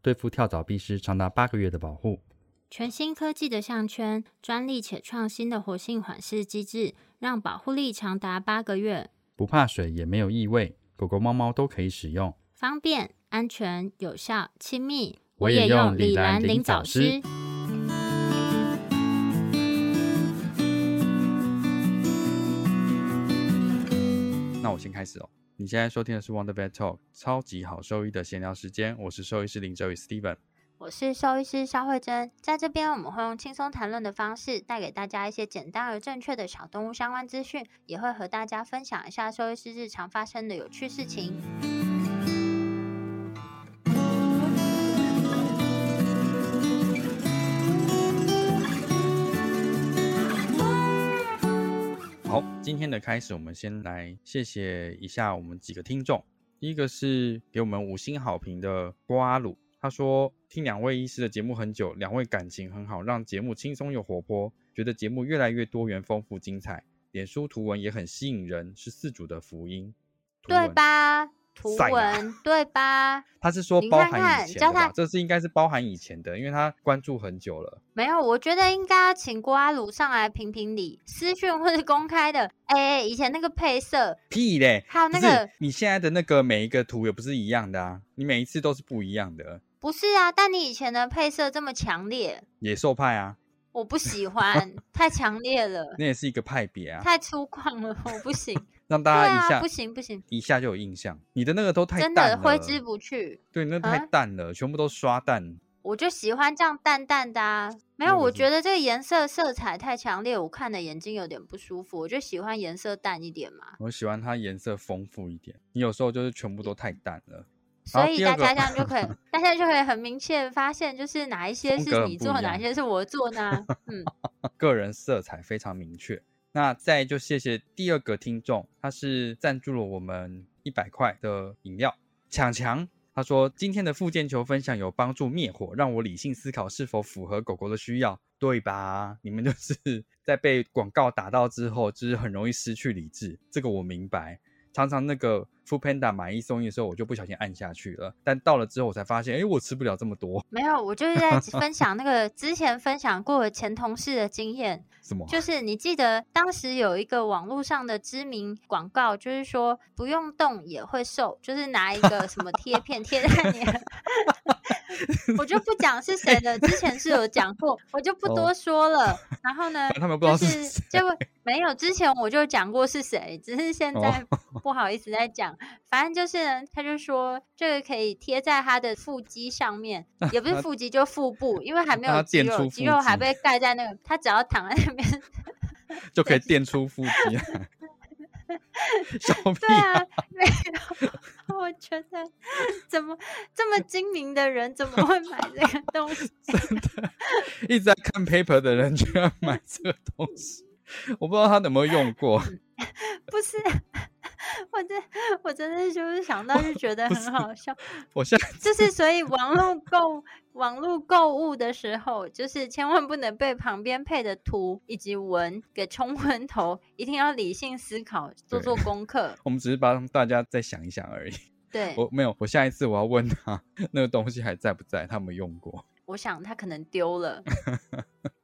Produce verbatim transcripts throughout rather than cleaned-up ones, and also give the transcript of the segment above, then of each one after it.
对付跳蚤壁虱长达八个月的保护。全新科技的项圈，专利且创新的活性缓释机制，让保护力长达八个月。不怕水也没有异味，狗狗猫猫都可以使用，方便、安全、有效、亲密。我也用李兰林藻虱。那我先开始哦。你现在收听的是 Wondervet Talk 超级好兽医的闲聊时间，我是兽医师林哲宇 Steven， 我是兽医师肖慧珍。在这边我们会用轻松谈论的方式带给大家一些简单而正确的小动物相关资讯，也会和大家分享一下兽医师日常发生的有趣事情。好，今天的开始我们先来谢谢一下我们几个听众。第一个是给我们五星好评的郭阿鲁，他说听两位医师的节目很久，两位感情很好，让节目轻松又活泼，觉得节目越来越多元丰富精彩，脸书图文也很吸引人，是饲主的福音。对吧？图文对吧？他是说包含以前的吧，你看看这是应该是包含以前的，因为他关注很久了。没有，我觉得应该要请郭阿鲁上来评评理，私讯或是公开的。哎、欸，以前那个配色屁咧，还有那个你现在的那个每一个图也不是一样的啊，你每一次都是不一样的。不是啊，但你以前的配色这么强烈，野兽派啊。我不喜欢，太强烈了。那也是一个派别啊，太粗犷了，我不行。让大家一下、啊、不行不行，一下就有印象。你的那个都太淡了，真的挥之不去。对，那太淡了、啊，全部都刷淡。我就喜欢这样淡淡的啊，没有，我觉得这个颜色色彩太强烈，我看的眼睛有点不舒服。我就喜欢颜色淡一点嘛。我喜欢它颜色丰富一点。你有时候就是全部都太淡了。所以大家这样就可以，大家就可以很明确发现，就是哪一些是你做，哪一些是我做呢？嗯，个人色彩非常明确。那再就谢谢第二个听众，他是赞助了我们一百块的饮料，强强。他说今天的复健球分享有帮助灭火，让我理性思考是否符合狗狗的需要，对吧？你们就是在被广告打到之后，就是很容易失去理智，这个我明白。常常那个 Foodpanda 买一送一的时候，我就不小心按下去了，但到了之后我才发现，哎，我吃不了这么多。没有，我就是在分享那个之前分享过的前同事的经验。什么？就是你记得当时有一个网络上的知名广告，就是说不用动也会瘦，就是拿一个什么贴片贴在你的我就不讲是谁了，之前是有讲过，我就不多说了。哦、然后呢，他们不知道是谁，结果没有。之前我就讲过是谁，只是现在不好意思再讲。哦、反正就是呢，他就说这个可以贴在他的腹肌上面，也不是腹肌，就腹部，因为还没有肌肉，肌肉还被盖在那个，他只要躺在那边就可以垫出腹肌来。小屁啊对啊，没有，我觉得怎么这么精明的人怎么会买这个东西？真的，一直在看 paper 的人居然买这个东西，我不知道他有没有用过。不是，我真我真的就是想到就觉得很好笑。我现在就是所以网络购网络购物的时候，就是千万不能被旁边配的图以及文给冲昏头，一定要理性思考，做做功课。我们只是帮大家再想一想而已。对，我没有，我下一次我要问他那个东西还在不在，他没用过。我想他可能丢了。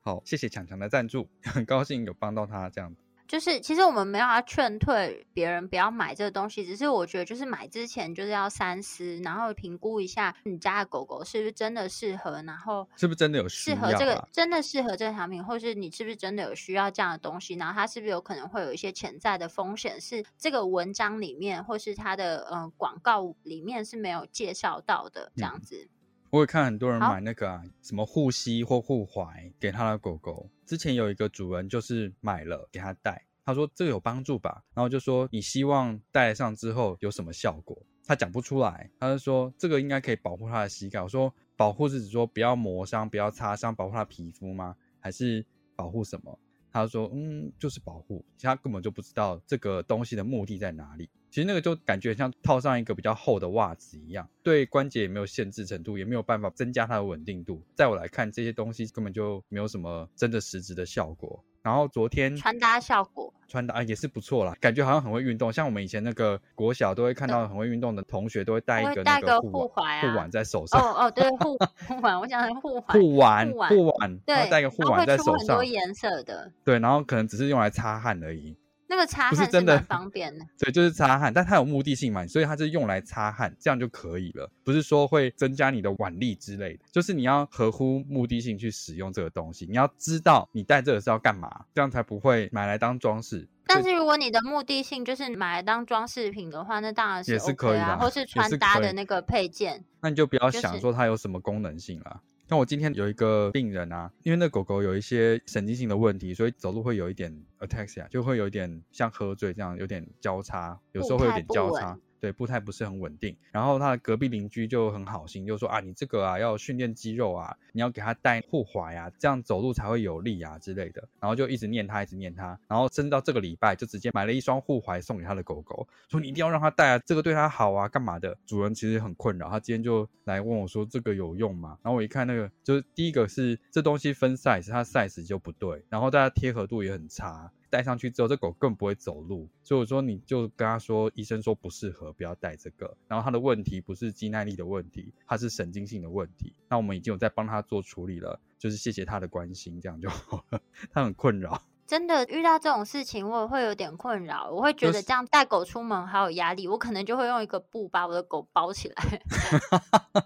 好，谢谢强强的赞助，很高兴有帮到他这样子。就是其实我们没有要劝退别人不要买这个东西，只是我觉得就是买之前就是要三思，然后评估一下你家的狗狗是不是真的适合，然后是不是真的有需要、啊、适合这个真的适合这个产品，或是你是不是真的有需要这样的东西，然后它是不是有可能会有一些潜在的风险是这个文章里面或是它的、呃、广告里面是没有介绍到的这样子、嗯。我也看很多人买那个、啊、什么护膝或护踝给他的狗狗，之前有一个主人就是买了给他戴，他说这个有帮助吧，然后就说你希望戴上之后有什么效果，他讲不出来，他就说这个应该可以保护他的膝盖，我说保护是指说不要磨伤不要擦伤保护他皮肤吗？还是保护什么？他说嗯，就是保护，其实他根本就不知道这个东西的目的在哪里。其实那个就感觉像套上一个比较厚的袜子一样，对关节也没有限制程度，也没有办法增加它的稳定度。在我来看，这些东西根本就没有什么真的实质的效果。然后昨天穿搭效果穿搭、啊、也是不错啦，感觉好像很会运动，像我们以前那个国小都会看到很会运动的同学都会带一个那个护环护环在手上，哦哦对护环我想护环护环护环对，带一个护环在手上，会出很多颜色的，对，然后可能只是用来擦汗而已，那个擦汗是真的蛮方便的，对，就是擦汗，但它有目的性嘛，所以它是用来擦汗，这样就可以了，不是说会增加你的腕力之类的，就是你要合乎目的性去使用这个东西，你要知道你戴这个是要干嘛，这样才不会买来当装饰。但是如果你的目的性就是买来当装饰品的话，那当然是 OK 啊，也是可以啦，或是穿搭的那个配件，那你就不要想说它有什么功能性啦。那我今天有一个病人啊，因为那狗狗有一些神经性的问题，所以走路会有一点 Ataxia， 就会有一点像喝醉这样，有点交叉，有时候会有点交叉，对，步态不是很稳定。然后他的隔壁邻居就很好心，就说啊，你这个啊要训练肌肉啊，你要给他戴护踝啊，这样走路才会有力啊之类的。然后就一直念他，一直念他，然后甚至到这个礼拜就直接买了一双护踝送给他的狗狗，说你一定要让他戴啊，这个对他好啊，干嘛的？主人其实很困扰，他今天就来问我说这个有用吗？然后我一看那个，就是第一个是这东西分 size， 它 size 就不对，然后大家贴合度也很差，戴上去之后这狗更不会走路，所以我说你就跟他说医生说不适合，不要戴这个。然后他的问题不是肌耐力的问题，他是神经性的问题，那我们已经有在帮他做处理了，就是谢谢他的关心，这样就好了。他很困扰，真的遇到这种事情我也会有点困扰，我会觉得这样带狗出门好有压力，我可能就会用一个布把我的狗包起来。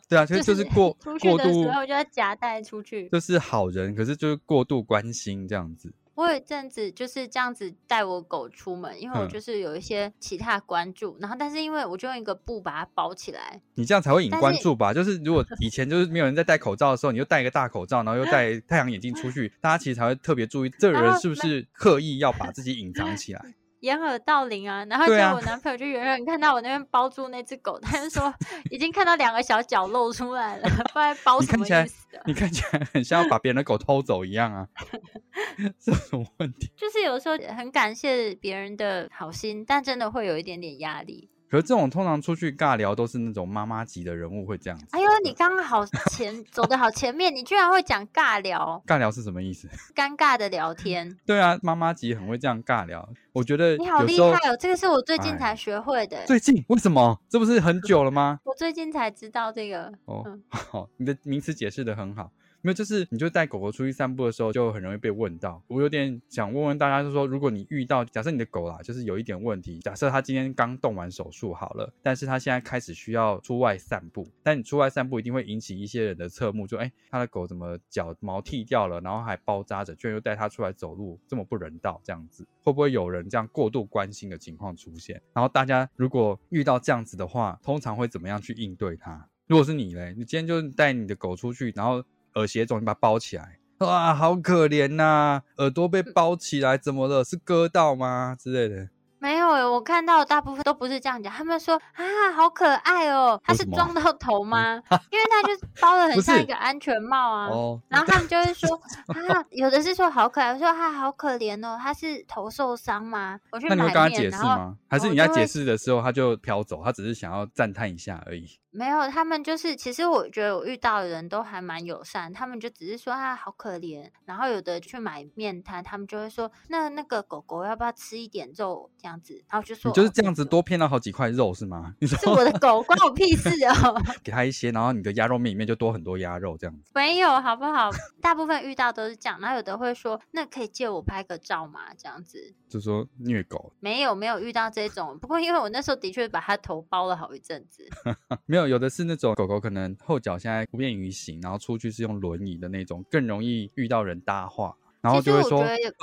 对啊，其实就是过度、就是、出去的时候就要夹带出去，就是好人，可是就是过度关心这样子。我有一阵子就是这样子带我狗出门，因为我就是有一些其他关注、嗯、然后但是因为我就用一个布把它包起来。你这样才会引关注吧，就是如果以前就是没有人在戴口罩的时候，你就戴一个大口罩，然后又戴太阳眼镜出去，大家其实才会特别注意这个人是不是刻意要把自己隐藏起来，掩耳盗铃啊。然后就我男朋友就远远看到我那边包住那只狗，他就说已经看到两个小脚露出来了，不然包什么意思、啊、你看起来很像要把别人的狗偷走一样啊。这种问题就是有时候很感谢别人的好心，但真的会有一点点压力。可是这种通常出去尬聊都是那种妈妈级的人物会这样子。哎呦，你刚好前走得好前面，你居然会讲尬聊。尬聊是什么意思？尴尬的聊天。对啊，妈妈级很会这样尬聊。我觉得你好厉害哦，这个是我最近才学会的。最近？为什么？这不是很久了吗？我最近才知道这个。哦，好、嗯，你的名词解释得很好。没有，就是你就带狗狗出去散步的时候就很容易被问到。我有点想问问大家，就是说如果你遇到，假设你的狗啦就是有一点问题，假设它今天刚动完手术好了，但是它现在开始需要出外散步，但你出外散步一定会引起一些人的侧目，就哎，它的狗怎么脚毛剃掉了，然后还包扎着，居然又带它出来走路，这么不人道，这样子会不会有人这样过度关心的情况出现？然后大家如果遇到这样子的话，通常会怎么样去应对它？如果是你嘞，你今天就带你的狗出去，然后耳血肿，你把它包起来，哇，好可怜呐、啊！耳朵被包起来，怎么了？是割到吗？之类的？没有、欸，我看到的大部分都不是这样讲，他们说啊，好可爱哦、喔，它是撞到头吗？因为它就是包得很像一个安全帽啊。哦、然后他们就会说啊，有的是说好可爱，我说啊，好可怜哦、喔，它是头受伤吗？我去买面，那你会跟他解释吗？还是你在解释的时候他就飘走，他只是想要赞叹一下而已？没有，他们就是其实我觉得我遇到的人都还蛮友善，他们就只是说啊好可怜，然后有的去买面摊，他们就会说那那个狗狗要不要吃一点肉这样子，然后就说你就是这样子多骗到好几块肉是吗？你说是我的狗关我屁事哦。给他一些，然后你的鸭肉面里面就多很多鸭肉这样子。没有好不好，大部分遇到都是这样，然后有的会说那可以借我拍个照吗这样子，就说虐狗。没有没有遇到这种，不过因为我那时候的确把他头包了好一阵子。没有，有的是那种狗狗可能后脚现在不便于行，然后出去是用轮椅的那种，更容易遇到人搭话，然后就会说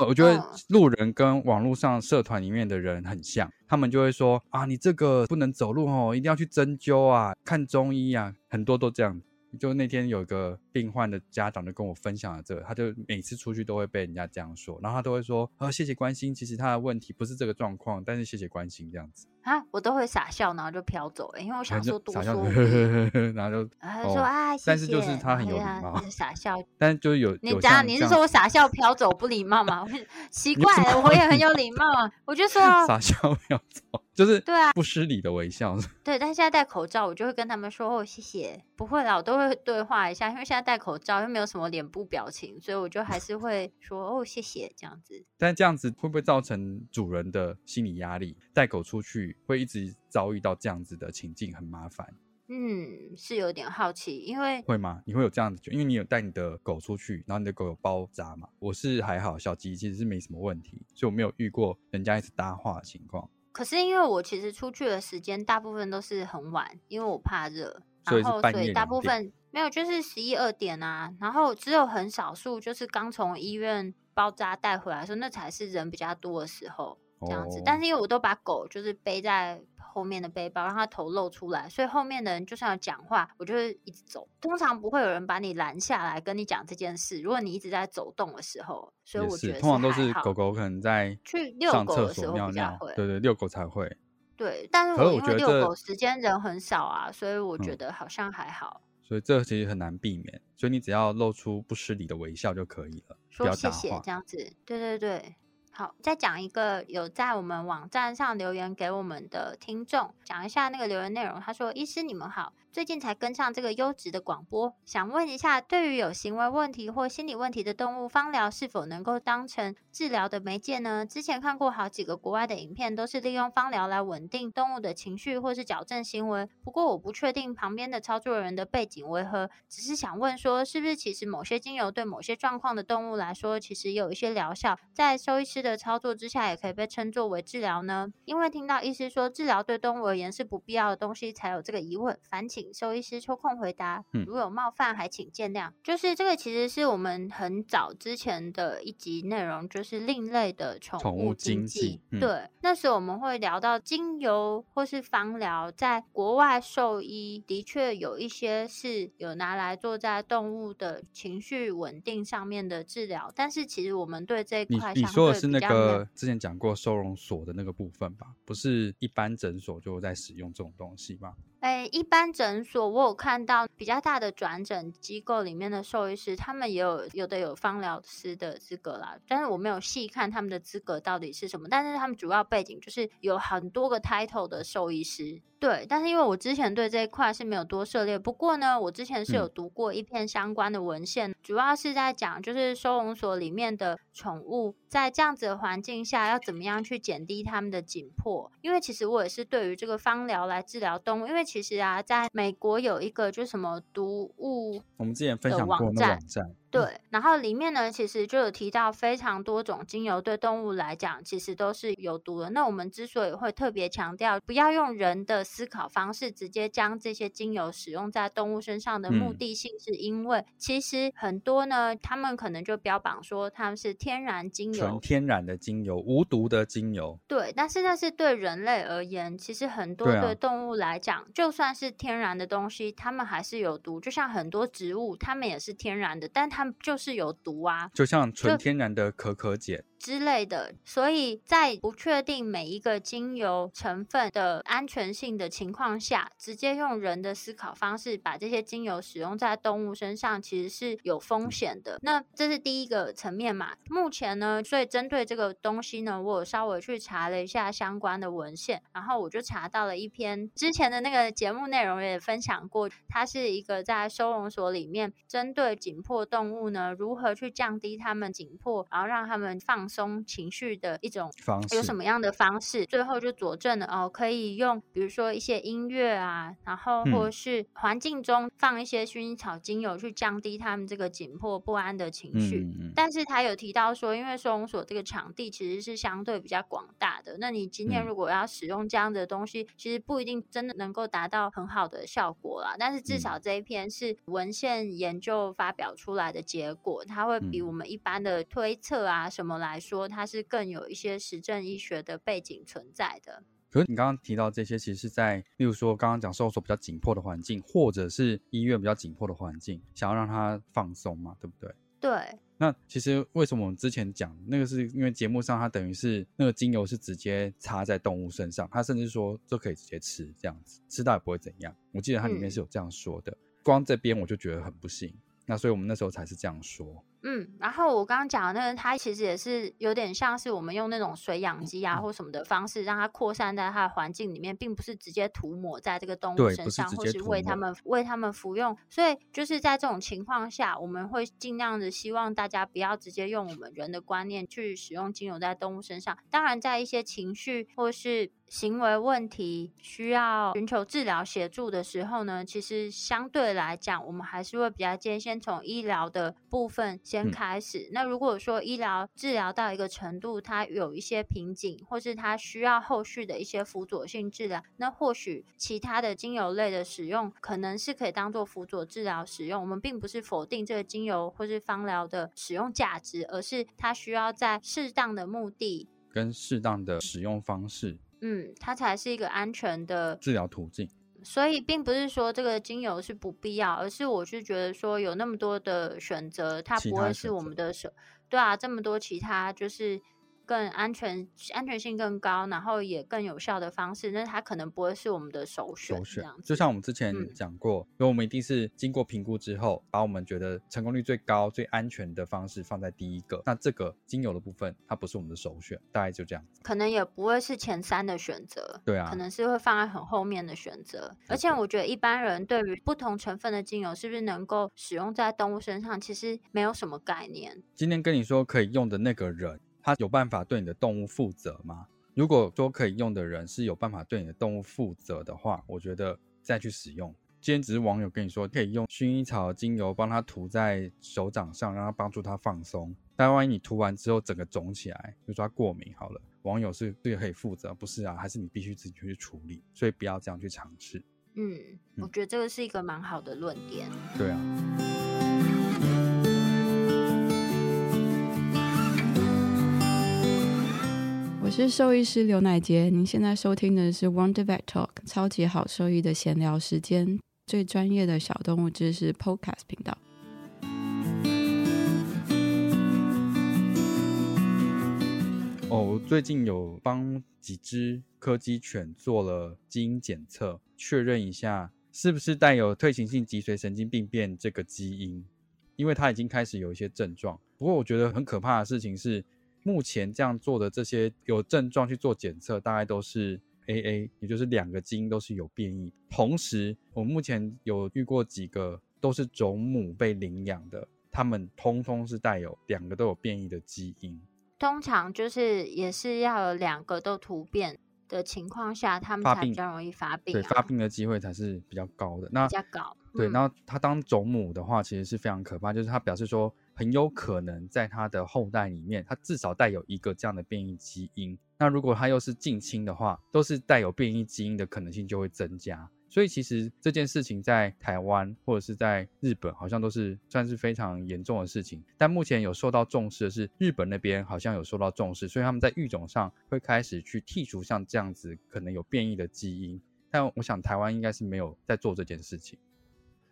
我觉得、呃、路人跟网络上社团里面的人很像，他们就会说啊你这个不能走路哦，一定要去针灸啊，看中医啊，很多都这样。就那天有个病患的家长就跟我分享了这个，他就每次出去都会被人家这样说，然后他都会说、啊、谢谢关心，其实他的问题不是这个状况，但是谢谢关心这样子。啊，我都会傻笑，然后就飘走了，因为我想说多说，然后就然后说、哦、啊，谢谢。但是就是他很有礼貌，啊、傻笑。但就是有你讲有，你是说我傻笑飘走不礼貌吗？奇怪，我也很有礼貌啊，我就说傻笑飘走，就是对啊，不失礼的微笑。对，但现在戴口罩，我就会跟他们说哦，谢谢。不会啦，我都会对话一下，因为现在戴口罩又没有什么脸部表情，所以我就还是会说哦，谢谢这样子。但这样子会不会造成主人的心理压力？带狗出去？会一直遭遇到这样子的情境，很麻烦。嗯，是有点好奇，因为会吗？你会有这样子，因为你有带你的狗出去，然后你的狗有包扎嘛？我是还好，小鸡其实是没什么问题，所以我没有遇过人家一直搭话的情况。可是因为我其实出去的时间大部分都是很晚，因为我怕热，然后所以大部分没有就是十一二点啊，然后只有很少数就是刚从医院包扎带回来的时候，那才是人比较多的时候。这样子，但是因为我都把狗就是背在后面的背包，让它头露出来，所以后面的人就算有讲话，我就会一直走。通常不会有人把你拦下来跟你讲这件事，如果你一直在走动的时候，所以我觉得是还好。通常都是狗狗可能在去遛狗的时候比较会，对对，遛狗才会。对，但是我因为遛狗时间人很少啊，所以我觉得好像还好。嗯，所以这其实很难避免，所以你只要露出不失礼的微笑就可以了，说谢谢这样子。对对对。好，再讲一个有在我们网站上留言给我们的听众，讲一下那个留言内容。他说：医师你们好，最近才跟上这个优质的广播，想问一下，对于有行为问题或心理问题的动物，芳疗是否能够当成治疗的媒介呢？之前看过好几个国外的影片，都是利用芳疗来稳定动物的情绪或是矫正行为，不过我不确定旁边的操作人的背景为何，只是想问说，是不是其实某些精油对某些状况的动物来说，其实有一些疗效，在兽医师的操作之下也可以被称作为治疗呢？因为听到医师说治疗对动物而言是不必要的东西，才有这个疑问，烦请兽医师抽空回答，如有冒犯还请见谅。嗯，就是这个其实是我们很早之前的一集内容，就是另类的宠物经济。嗯，对，那时候我们会聊到精油或是芳疗在国外兽医的确有一些是有拿来做在动物的情绪稳定上面的治疗，但是其实我们对这一块相对是那个之前讲过收容所的那个部分吧，不是一般诊所就在使用这种东西吧？欸，一般诊所我有看到比较大的转诊机构里面的兽医师，他们也有有的有芳疗师的资格啦，但是我没有细看他们的资格到底是什么，但是他们主要背景就是有很多个 title 的兽医师。对，但是因为我之前对这一块是没有多涉猎，不过呢我之前是有读过一篇相关的文献，嗯，主要是在讲就是收容所里面的宠物在这样子的环境下要怎么样去减低他们的紧迫。因为其实我也是对于这个芳疗来治疗动物，因为其实啊在美国有一个就是什么毒物，我们之前分享过那个网站，对，然后里面呢其实就有提到非常多种精油对动物来讲其实都是有毒的。那我们之所以会特别强调不要用人的思考方式直接将这些精油使用在动物身上的目的性，是因为其实很多呢他们可能就标榜说他们是天然精油，纯天然的精油，无毒的精油。对，但是那是对人类而言，其实很多对动物来讲，啊，就算是天然的东西他们还是有毒，就像很多植物他们也是天然的，但他它就是有毒啊，就像纯天然的可可碱之类的。所以在不确定每一个精油成分的安全性的情况下，直接用人的思考方式把这些精油使用在动物身上其实是有风险的。那这是第一个层面嘛。目前呢，所以针对这个东西呢，我有稍微去查了一下相关的文献，然后我就查到了一篇之前的那个节目内容也分享过，它是一个在收容所里面针对紧迫动物物呢，如何去降低他们紧迫，然后让他们放松情绪的一种方式，有什么样的方式？最后就佐证了哦，可以用比如说一些音乐啊，然后或是环境中放一些薰衣草精油去降低他们这个紧迫不安的情绪。嗯嗯，但是他有提到说，因为收容所这个场地其实是相对比较广大的，那你今天如果要使用这样的东西，嗯，其实不一定真的能够达到很好的效果啦。但是至少这一篇是文献研究发表出来的结果，它会比我们一般的推测啊什么来说，它是更有一些实证医学的背景存在的。可是你刚刚提到这些其实是在例如说刚刚讲收容所比较紧迫的环境，或者是医院比较紧迫的环境，想要让它放松嘛，对不对？对，那其实为什么我们之前讲那个，是因为节目上它等于是那个精油是直接插在动物身上，它甚至说就可以直接吃，这样子吃到也不会怎样，我记得它里面是有这样说的、嗯、光这边我就觉得很不行，那所以我们那时候才是这样说。嗯，然后我刚刚讲的那个，它其实也是有点像是我们用那种水养机啊或什么的方式，让它扩散在它的环境里面，并不是直接涂抹在这个动物身上，是或是喂它们喂它们服用。所以就是在这种情况下，我们会尽量的希望大家不要直接用我们人的观念去使用精油在动物身上。当然，在一些情绪或是行为问题需要寻求治疗协助的时候呢，其实相对来讲，我们还是会比较建议先从医疗的部分先开始、嗯、那如果说医疗治疗到一个程度，它有一些瓶颈，或是它需要后续的一些辅佐性治疗，那或许其他的精油类的使用可能是可以当做辅佐治疗使用。我们并不是否定这个精油或是芳疗的使用价值，而是它需要在适当的目的跟适当的使用方式，嗯，它才是一个安全的治疗途径。所以并不是说这个精油是不必要，而是我是觉得说有那么多的选择，它不会是我们的手，对啊，这么多其他就是更安全安全性更高，然后也更有效的方式，那它可能不会是我们的首选，首选就像我们之前讲过、嗯、因为我们一定是经过评估之后，把我们觉得成功率最高最安全的方式放在第一个，那这个精油的部分它不是我们的首选，大概就这样，可能也不会是前三的选择，对啊，可能是会放在很后面的选择。而且我觉得一般人对于不同成分的精油是不是能够使用在动物身上，其实没有什么概念。今天跟你说可以用的那个人，他有办法对你的动物负责吗？如果说可以用的人是有办法对你的动物负责的话，我觉得再去使用。今天只是网友跟你说可以用薰衣草精油帮他涂在手掌上，让他帮助他放松，但万一你涂完之后整个肿起来，比如说他过敏好了，网友是这个可以负责，不是啊，还是你必须自己去处理，所以不要这样去尝试。嗯，我觉得这个是一个蛮好的论点、嗯、对啊。我是兽医师刘乃杰，您现在收听的是 Wondervet Talk 超级好兽医的闲聊时间，最专业的小动物知识 Podcast 频道。哦，我最近有帮几只柯基犬做了基因检测，确认一下是不是带有退行性脊髓神经病变这个基因，因为它已经开始有一些症状。不过我觉得很可怕的事情是，目前这样做的这些有症状去做检测，大概都是 A A， 也就是两个基因都是有变异。同时我目前有遇过几个都是种母被领养的，他们通通是带有两个都有变异的基因。通常就是也是要有两个都突变的情况下，他们才比较容易发病、啊、对，发病的机会才是比较高的，那比较高、嗯、对。然后他当种母的话其实是非常可怕，就是他表示说很有可能在他的后代里面，他至少带有一个这样的变异基因。那如果他又是近亲的话，都是带有变异基因的可能性就会增加。所以其实这件事情在台湾或者是在日本好像都是算是非常严重的事情，但目前有受到重视的是日本那边好像有受到重视，所以他们在育种上会开始去剔除像这样子可能有变异的基因，但我想台湾应该是没有在做这件事情。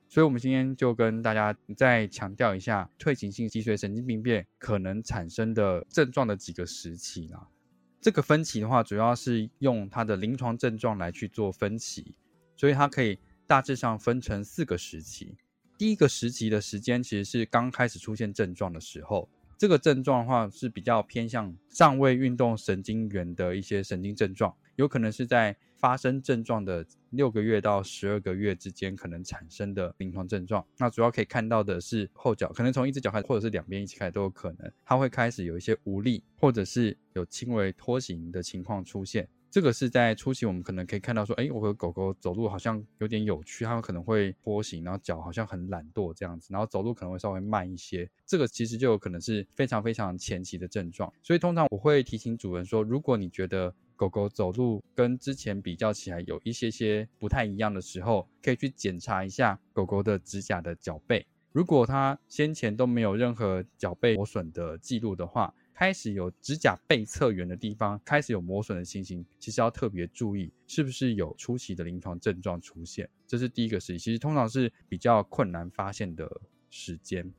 所以我们今天就跟大家再强调一下退行性脊髓神经病变可能产生的症状的几个时期啦。这个分期的话主要是用它的临床症状来去做分期，所以它可以大致上分成四个时期。第一个时期的时间其实是刚开始出现症状的时候，这个症状的话是比较偏向上位运动神经元的一些神经症状，有可能是在发生症状的六个月到十二个月之间可能产生的临床症状。那主要可以看到的是后脚，可能从一只脚开始或者是两边一起开始都有可能，它会开始有一些无力或者是有轻微拖行的情况出现。这个是在初期我们可能可以看到说，哎，我和狗狗走路好像有点有趣，它可能会拖行，然后脚好像很懒惰这样子，然后走路可能会稍微慢一些，这个其实就有可能是非常非常前期的症状。所以通常我会提醒主人说，如果你觉得狗狗走路跟之前比较起来有一些些不太一样的时候，可以去检查一下狗狗的指甲的脚背，如果它先前都没有任何脚背磨损的记录的话，开始有指甲背侧缘的地方开始有磨损的情形，其实要特别注意是不是有初期的临床症状出现，这是第一个时期，其实通常是比较困难发现的时间。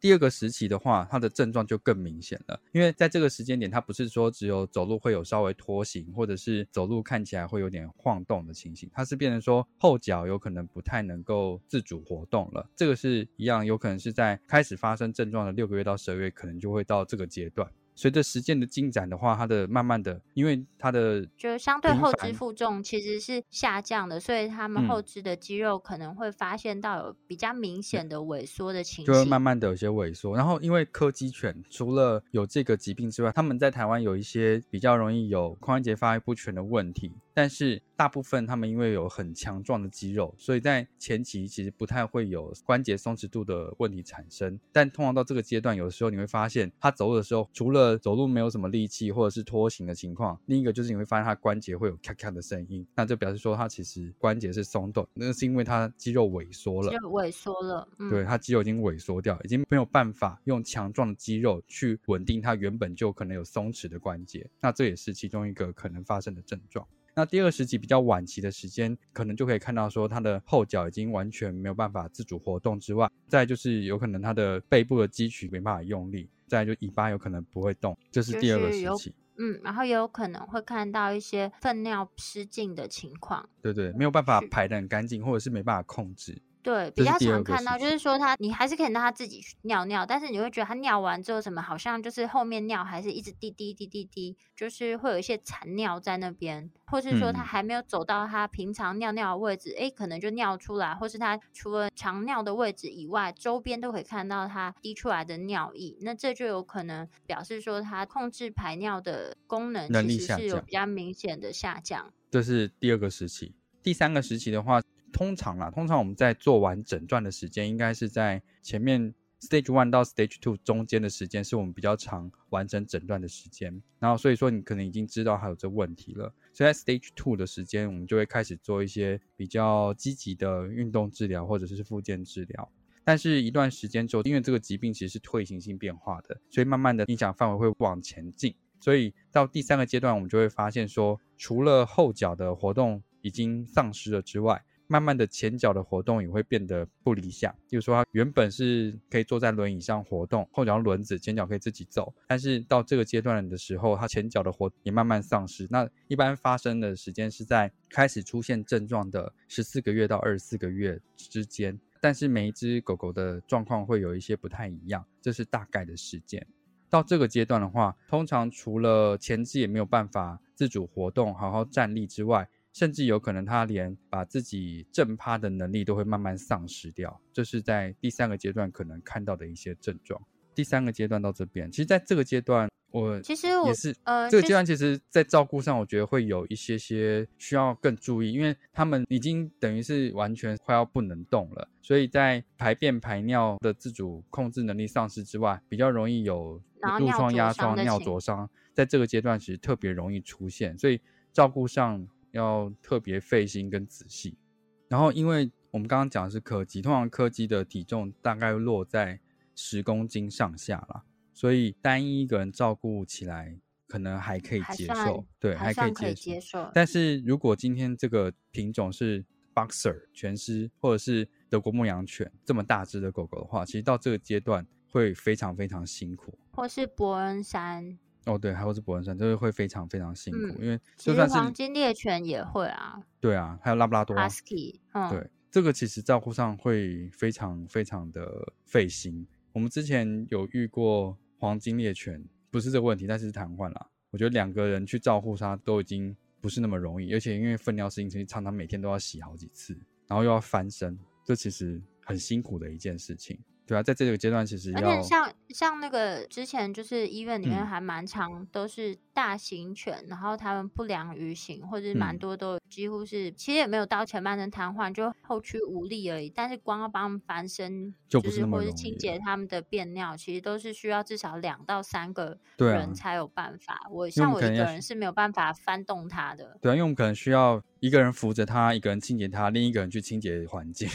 第二个时期的话，它的症状就更明显了，因为在这个时间点它不是说只有走路会有稍微拖行或者是走路看起来会有点晃动的情形，它是变成说后脚有可能不太能够自主活动了。这个是一样有可能是在开始发生症状的六个月到十二月可能就会到这个阶段。随着时间的进展的话，它的慢慢的，因为它的就相对后肢负重其实是下降的，所以他们后肢的肌肉可能会发现到有比较明显的萎缩的情形，就会慢慢的有些萎缩。然后因为柯基犬除了有这个疾病之外，他们在台湾有一些比较容易有髋关节发育不全的问题，但是大部分他们因为有很强壮的肌肉，所以在前期其实不太会有关节松弛度的问题产生，但通常到这个阶段有时候你会发现他走路的时候除了走路没有什么力气或者是拖行的情况，另一个就是你会发现他关节会有咔咔的声音，那就表示说他其实关节是松动，那是因为他肌肉萎缩了，肌肉萎缩了、嗯、对，他肌肉已经萎缩掉，已经没有办法用强壮的肌肉去稳定他原本就可能有松弛的关节，那这也是其中一个可能发生的症状。那第二时期比较晚期的时间，可能就可以看到说他的后脚已经完全没有办法自主活动之外，再就是有可能他的背部的肌群没办法用力，再就尾巴有可能不会动，这是第二个时期、就是、嗯，然后也有可能会看到一些粪尿失禁的情况，对对，没有办法排得很干净或者是没办法控制，对，比较常看到就是说他，你还是可以让他自己尿尿，但是你会觉得他尿完之后什么好像就是后面尿还是一直滴滴滴滴滴，就是会有一些残尿在那边，或是说他还没有走到他平常尿尿的位置、嗯、可能就尿出来，或是他除了常尿的位置以外周边都可以看到他滴出来的尿液，那这就有可能表示说他控制排尿的功能其实是有比较明显的下降，这是第二个时期。第三个时期的话，通常啦，通常我们在做完诊断的时间应该是在前面 stage one 到 stage two 中间的时间是我们比较常完成诊断的时间，然后所以说你可能已经知道还有这问题了，所以在 stage two 的时间我们就会开始做一些比较积极的运动治疗或者是复健治疗，但是一段时间之后因为这个疾病其实是退行性变化的，所以慢慢的影响范围会往前进，所以到第三个阶段我们就会发现说除了后脚的活动已经丧失了之外，慢慢的前脚的活动也会变得不理想，比如说他原本是可以坐在轮椅上活动，后脚轮子前脚可以自己走，但是到这个阶段的时候他前脚的活动也慢慢丧失，那一般发生的时间是在开始出现症状的十四个月到二十四个月之间，但是每一只狗狗的状况会有一些不太一样，这是大概的时间。到这个阶段的话，通常除了前肢也没有办法自主活动好好站立之外，甚至有可能他连把自己正趴的能力都会慢慢丧失掉，这是在第三个阶段可能看到的一些症状。第三个阶段到这边，其实在这个阶段我其实我也是、呃、这个阶段其实在照顾上我觉得会有一些些需要更注意，因为他们已经等于是完全快要不能动了，所以在排便排尿的自主控制能力丧失之外，比较容易有褥疮压疮尿灼伤，在这个阶段其实特别容易出现，所以照顾上要特别费心跟仔细。然后因为我们刚刚讲的是柯基，通常柯基的体重大概落在十公斤上下啦，所以单一一个人照顾起来可能还可以接受，对，还可以接 受, 接受但是如果今天这个品种是 boxer 拳师或者是德国牧羊犬这么大只的狗狗的话，其实到这个阶段会非常非常辛苦，或是伯恩山哦，对，还有是伯恩山，就是会非常非常辛苦，嗯、因为就算是黄金猎犬也会啊，对啊，还有拉布拉多、Husky，嗯、对，这个其实照顾上会非常非常的费心。我们之前有遇过黄金猎犬，不是这个问题，但是瘫痪啦。我觉得两个人去照顾它都已经不是那么容易，而且因为粪尿失禁，常常每天都要洗好几次，然后又要翻身，这其实很辛苦的一件事情。对啊，在这个阶段其实要，而且像像那个之前就是医院里面还蛮常都是大型犬、嗯、然后他们不良于行或者蛮多都几乎是、嗯、其实也没有到前半身瘫痪，就后驱无力而已，但是光要帮他们翻身就不是那么容易，就是或是清洁他们的便尿其实都是需要至少两到三个人才有办法、啊、我像我一个人是没有办法翻动他的，对啊，因为我们可能需要一个人扶着他，一个人清洁他，另一个人去清洁环境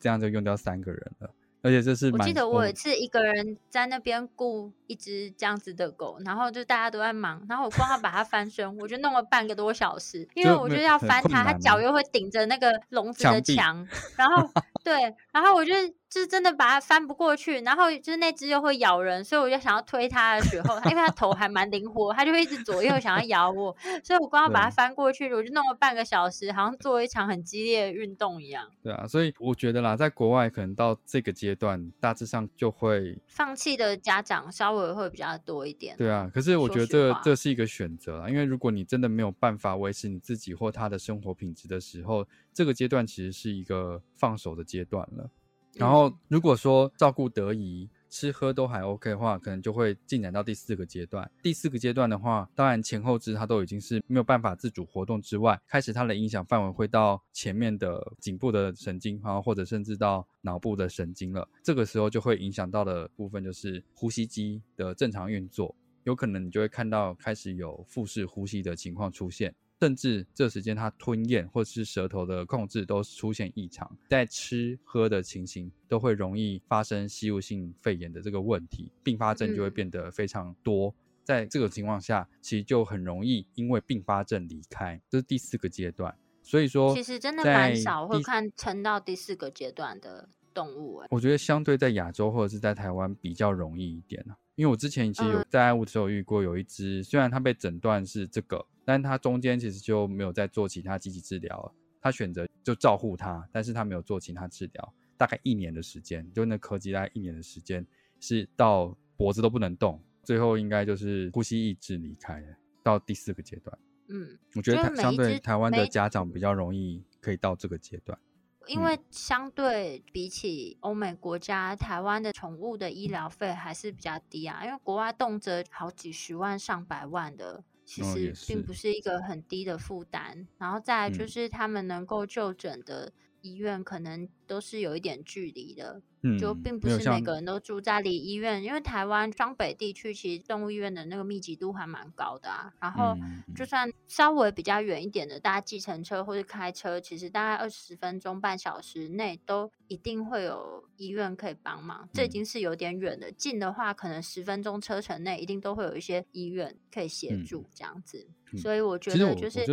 这样就用掉三个人了。而且这是我记得我有一次一个人在那边顾一只这样子的狗，然后就大家都在忙，然后我光要把它翻身我就弄了半个多小时，因为我就要翻它，它脚又会顶着那个笼子的墙，然后对，然后我就就是真的把它翻不过去，然后就是那只又会咬人，所以我就想要推它的时候，因为它头还蛮灵活，它就会一直左右想要咬我，所以我光要把它翻过去，我就弄了半个小时，好像做一场很激烈的运动一样。对啊，所以我觉得啦，在国外可能到这个阶段，大致上就会放弃的家长稍微会比较多一点。对啊，可是我觉得 这, 这是一个选择啦，因为如果你真的没有办法维持你自己或他的生活品质的时候，这个阶段其实是一个放手的阶段了。然后如果说照顾得宜，吃喝都还 OK 的话，可能就会进展到第四个阶段。第四个阶段的话，当然前后肢它都已经是没有办法自主活动之外，开始它的影响范围会到前面的颈部的神经，然后或者甚至到脑部的神经了。这个时候就会影响到的部分就是呼吸肌的正常运作，有可能你就会看到开始有腹式呼吸的情况出现，甚至这时间它吞咽或是舌头的控制都出现异常，在吃喝的情形都会容易发生吸入性肺炎的这个问题，并发症就会变得非常多、嗯、在这个情况下其实就很容易因为并发症离开，这是第四个阶段。所以说其实真的蛮少会看撑到第四个阶段的动物、欸、我觉得相对在亚洲或者是在台湾比较容易一点、啊、因为我之前其实有在爱物的时候遇过有一只、嗯、虽然它被诊断是这个，但他中间其实就没有在做其他积极治疗了，他选择就照护他，但是他没有做其他治疗，大概一年的时间，就那柯基大概一年的时间是到脖子都不能动，最后应该就是呼吸抑制离开了，到第四个阶段。嗯，我觉得相对台湾的家长比较容易可以到这个阶段，因为相对比起欧美国家，台湾的宠物的医疗费还是比较低啊，因为国外动辄好几十万上百万的，其实并不是一个很低的负担、哦、然后再来就是他们能够就诊的医院可能都是有一点距离的、嗯、就并不是每个人都住在离医院，因为台湾双北地区其实动物医院的那个密集度还蛮高的啊，然后就算稍微比较远一点的，大家计程车或是开车，其实大概二十分钟半小时内都一定会有医院可以帮忙，这已经是有点远的，近的话可能十分钟车程内一定都会有一些医院可以协助这样子、嗯嗯、所以我觉得就是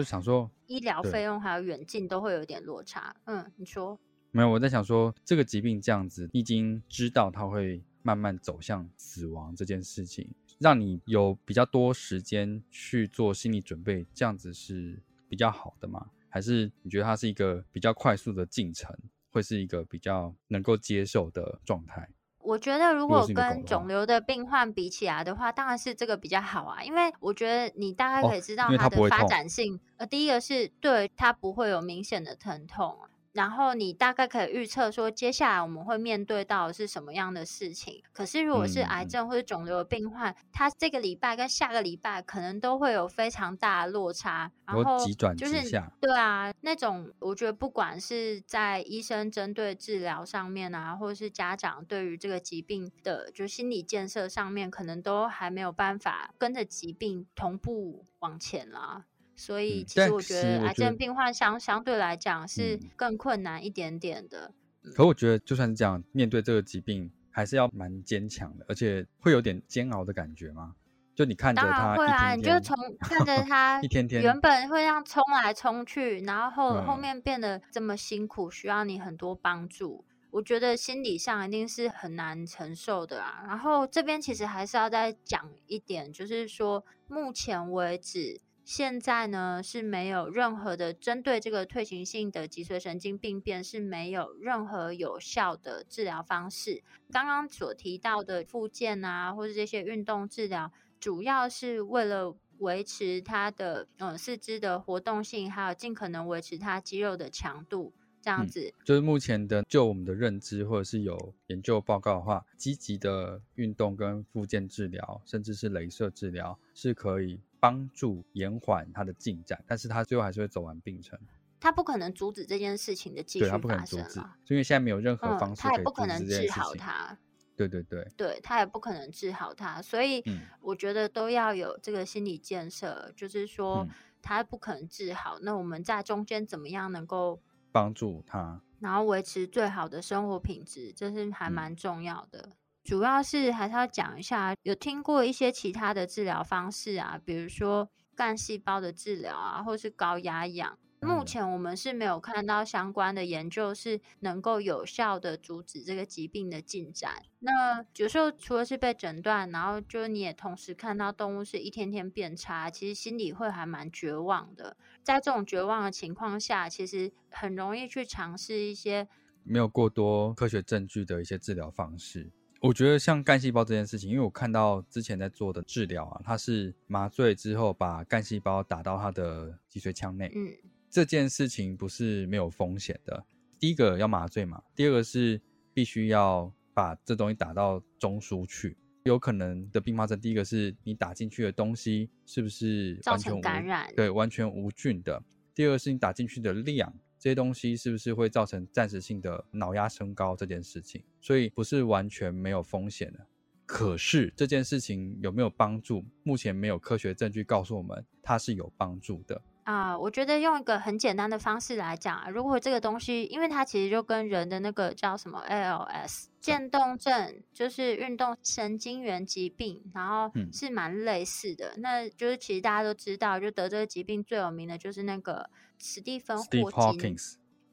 医疗费用还有远近都会有点落差。嗯，你说没有，我在想说这个疾病这样子，你已经知道它会慢慢走向死亡这件事情，让你有比较多时间去做心理准备，这样子是比较好的吗？还是你觉得它是一个比较快速的进程，会是一个比较能够接受的状态？我觉得如果跟肿瘤的病患比起来的话，当然是这个比较好啊，因为我觉得你大概可以知道它的发展性、哦、呃，第一个是对它不会有明显的疼痛，然后你大概可以预测说接下来我们会面对到的是什么样的事情。可是如果是癌症或是肿瘤的病患、嗯、他这个礼拜跟下个礼拜可能都会有非常大的落差，然后就是对啊，那种我觉得不管是在医生针对治疗上面啊，或是家长对于这个疾病的就心理建设上面，可能都还没有办法跟着疾病同步往前啦。所以其实我觉得癌症病患 相, 相对来讲是更困难一点点的、嗯、可我觉得就算是这样，面对这个疾病还是要蛮坚强的，而且会有点煎熬的感觉吗？就你看着他一天天，当然会啊，你就从看着他一天天原本会让冲来冲去，然后后面变得这么辛苦，需要你很多帮助，我觉得心理上一定是很难承受的啊。然后这边其实还是要再讲一点，就是说目前为止现在呢是没有任何的针对这个退行性的脊髓神经病变是没有任何有效的治疗方式。刚刚所提到的复健啊，或是这些运动治疗，主要是为了维持它的、呃、四肢的活动性，还有尽可能维持它肌肉的强度这样子、嗯、就是目前的就我们的认知或者是有研究报告的话，积极的运动跟复健治疗甚至是雷射治疗是可以帮助延缓它的进展，但是它最后还是会走完病程，它不可能阻止这件事情的继续发生、啊、对，因为现在没有任何方式可以阻止这件事情、嗯、它也不可能治好它，对对对对，它也不可能治好它，所以我觉得都要有这个心理建设、嗯、就是说它不可能治好，那我们在中间怎么样能够帮助它，然后维持最好的生活品质，这是还蛮重要的、嗯，主要是还是要讲一下，有听过一些其他的治疗方式啊，比如说干细胞的治疗啊，或是高压氧，目前我们是没有看到相关的研究是能够有效的阻止这个疾病的进展。那有时候除了是被诊断，然后就你也同时看到动物是一天天变差，其实心里会还蛮绝望的。在这种绝望的情况下，其实很容易去尝试一些没有过多科学证据的一些治疗方式。我觉得像干细胞这件事情，因为我看到之前在做的治疗啊，它是麻醉之后把干细胞打到它的脊髓腔内，嗯，这件事情不是没有风险的。第一个要麻醉嘛，第二个是必须要把这东西打到中枢去，有可能的并发症第一个是你打进去的东西是不是完全造成感染，对，完全无菌的。第二个是你打进去的量，这些东西是不是会造成暂时性的脑压升高这件事情，所以不是完全没有风险的。可是这件事情有没有帮助，目前没有科学证据告诉我们它是有帮助的啊、呃，我觉得用一个很简单的方式来讲、啊、如果这个东西，因为它其实就跟人的那个叫什么 A L S 渐冻症，就是运动神经元疾病，然后是蛮类似的、嗯、那就是其实大家都知道，就得这个疾病最有名的就是那个史蒂芬霍金。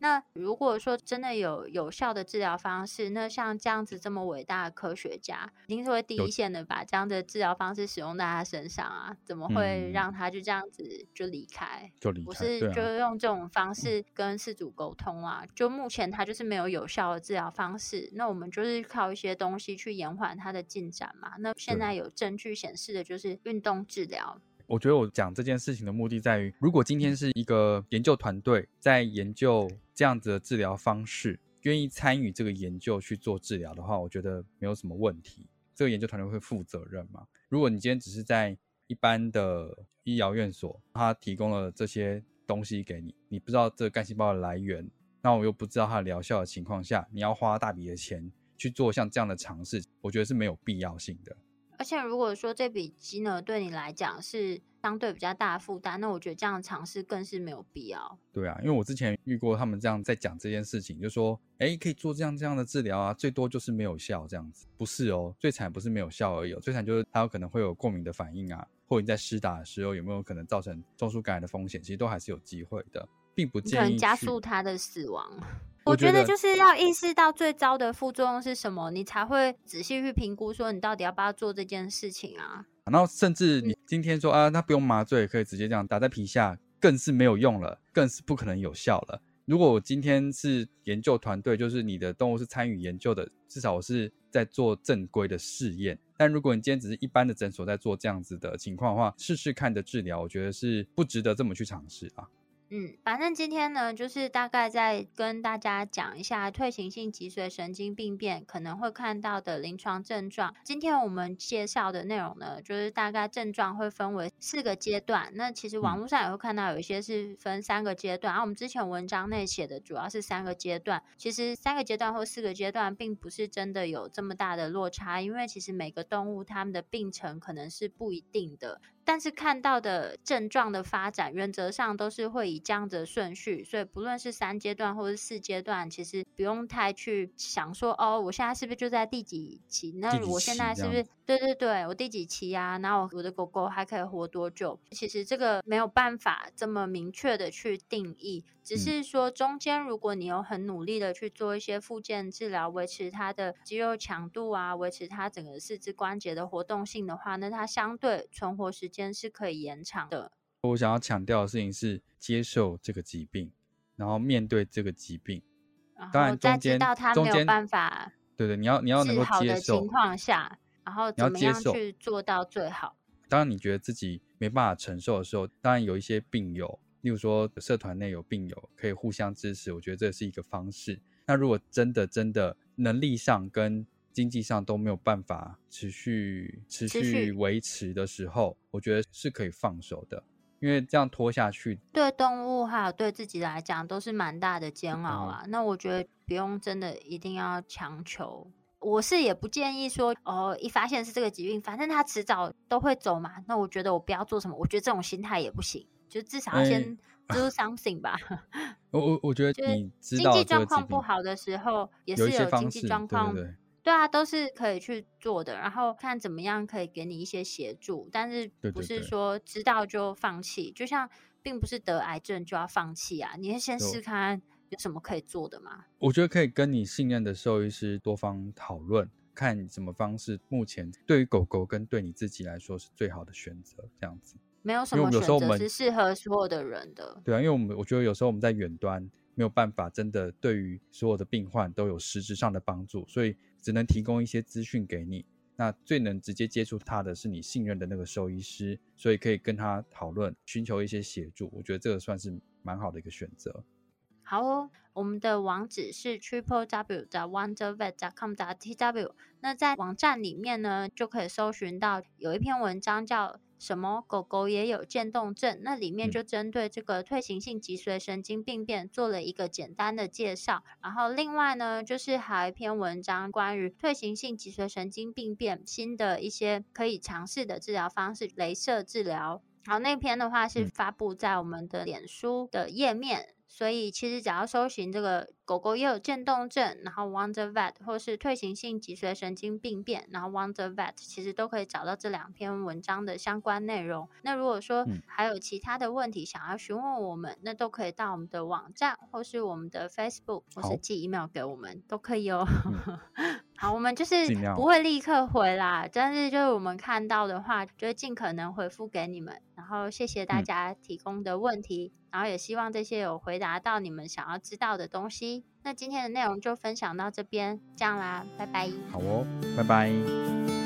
那如果说真的有有效的治疗方式，那像这样子这么伟大的科学家一定是会第一线的把这样的治疗方式使用在他身上啊，怎么会让他就这样子就离开就离开我是、啊、就用这种方式跟饲主沟通啊、嗯、就目前他就是没有有效的治疗方式，那我们就是靠一些东西去延缓他的进展嘛。那现在有证据显示的就是运动治疗。我觉得我讲这件事情的目的在于，如果今天是一个研究团队在研究这样子的治疗方式，愿意参与这个研究去做治疗的话，我觉得没有什么问题，这个研究团队会负责任嘛。如果你今天只是在一般的医疗院所，他提供了这些东西给你，你不知道这个干细胞的来源，那我又不知道它的疗效的情况下，你要花大笔的钱去做像这样的尝试，我觉得是没有必要性的。而且如果说这笔金额对你来讲是相对比较大的负担，那我觉得这样的尝试更是没有必要。对啊，因为我之前遇过他们这样在讲这件事情，就说哎，可以做这样这样的治疗啊，最多就是没有效这样子。不是哦，最惨不是没有效而已、哦、最惨就是它有可能会有过敏的反应啊，或者你在施打的时候有没有可能造成中枢感染的风险，其实都还是有机会的，并不建议可能加速它的死亡。我觉得就是要意识到最糟的副作用是什么，你才会仔细去评估说你到底要不要做这件事情啊。然后甚至你今天说、嗯、啊，那不用麻醉可以直接这样打在皮下，更是没有用了，更是不可能有效了。如果我今天是研究团队，就是你的动物是参与研究的，至少我是在做正规的试验。但如果你今天只是一般的诊所在做这样子的情况的话，试试看的治疗我觉得是不值得这么去尝试啊。嗯，反正今天呢，就是大概再跟大家讲一下退行性脊髓神经病变可能会看到的临床症状。今天我们介绍的内容呢，就是大概症状会分为四个阶段。那其实网络上也会看到有一些是分三个阶段，然后、啊、我们之前文章内写的主要是三个阶段。其实三个阶段或四个阶段并不是真的有这么大的落差，因为其实每个动物它们的病程可能是不一定的。但是看到的症状的发展原则上都是会以这样的顺序，所以不论是三阶段或是四阶段，其实不用太去想说哦，我现在是不是就在第几期，那我现在是不是对对对我第几期啊，然后我的狗狗还可以活多久，其实这个没有办法这么明确的去定义。只是说中间如果你有很努力的去做一些复健治疗，维持它的肌肉强度啊，维持它整个四肢关节的活动性的话，那它相对存活时间是可以延长的。我想要强调的事情是接受这个疾病，然后面对这个疾病，当然中间在知道他没有办法对对，你要你要能够接受的情况下，然后怎么样去做到最好。当然你觉得自己没办法承受的时候，当然有一些病友，例如说社团内有病友可以互相支持，我觉得这是一个方式。那如果真的真的能力上跟经济上都没有办法持续持续维持的时候，我觉得是可以放手的，因为这样拖下去对动物还有对自己来讲都是蛮大的煎熬啊、嗯、那我觉得不用真的一定要强求。我是也不建议说哦，一发现是这个疾病反正它迟早都会走嘛，那我觉得我不要做什么，我觉得这种心态也不行，就至少先do something 吧。我, 我觉得你知道经济状况不好的时候也是有经济状况，对对对对啊，都是可以去做的，然后看怎么样可以给你一些协助，但是不是说知道就放弃。对对对，就像并不是得癌症就要放弃啊，你先试看有什么可以做的吗？我觉得可以跟你信任的兽医师多方讨论，看什么方式目前对于狗狗跟对你自己来说是最好的选择，这样子没有什么选择是适合所有的人的。对啊，因为我们我觉得有时候我们在远端没有办法真的对于所有的病患都有实质上的帮助，所以只能提供一些资讯给你，那最能直接接触他的是你信任的那个兽医师，所以可以跟他讨论寻求一些协助，我觉得这个算是蛮好的一个选择。好哦，我们的网址是 double u double u double u 点 wondervet 点 com 点 t w， 那在网站里面呢就可以搜寻到有一篇文章叫什么狗狗也有渐冻症，那里面就针对这个退行性脊髓神经病变做了一个简单的介绍，然后另外呢就是还有一篇文章关于退行性脊髓神经病变新的一些可以尝试的治疗方式，雷射治疗，好，那篇的话是发布在我们的脸书的页面，所以其实只要搜寻这个狗狗也有渐冻症，然后 wondervet 或是退行性脊髓神经病变，然后 wondervet 其实都可以找到这两篇文章的相关内容。那如果说还有其他的问题想要询问我们，那都可以到我们的网站或是我们的 Facebook 或是寄 email 给我们都可以哦。好，我们就是不会立刻回啦，但是就是我们看到的话就会尽可能回复给你们，然后谢谢大家提供的问题、嗯、然后也希望这些有回答到你们想要知道的东西。那今天的内容就分享到这边，这样啦，拜拜。好哦，拜拜。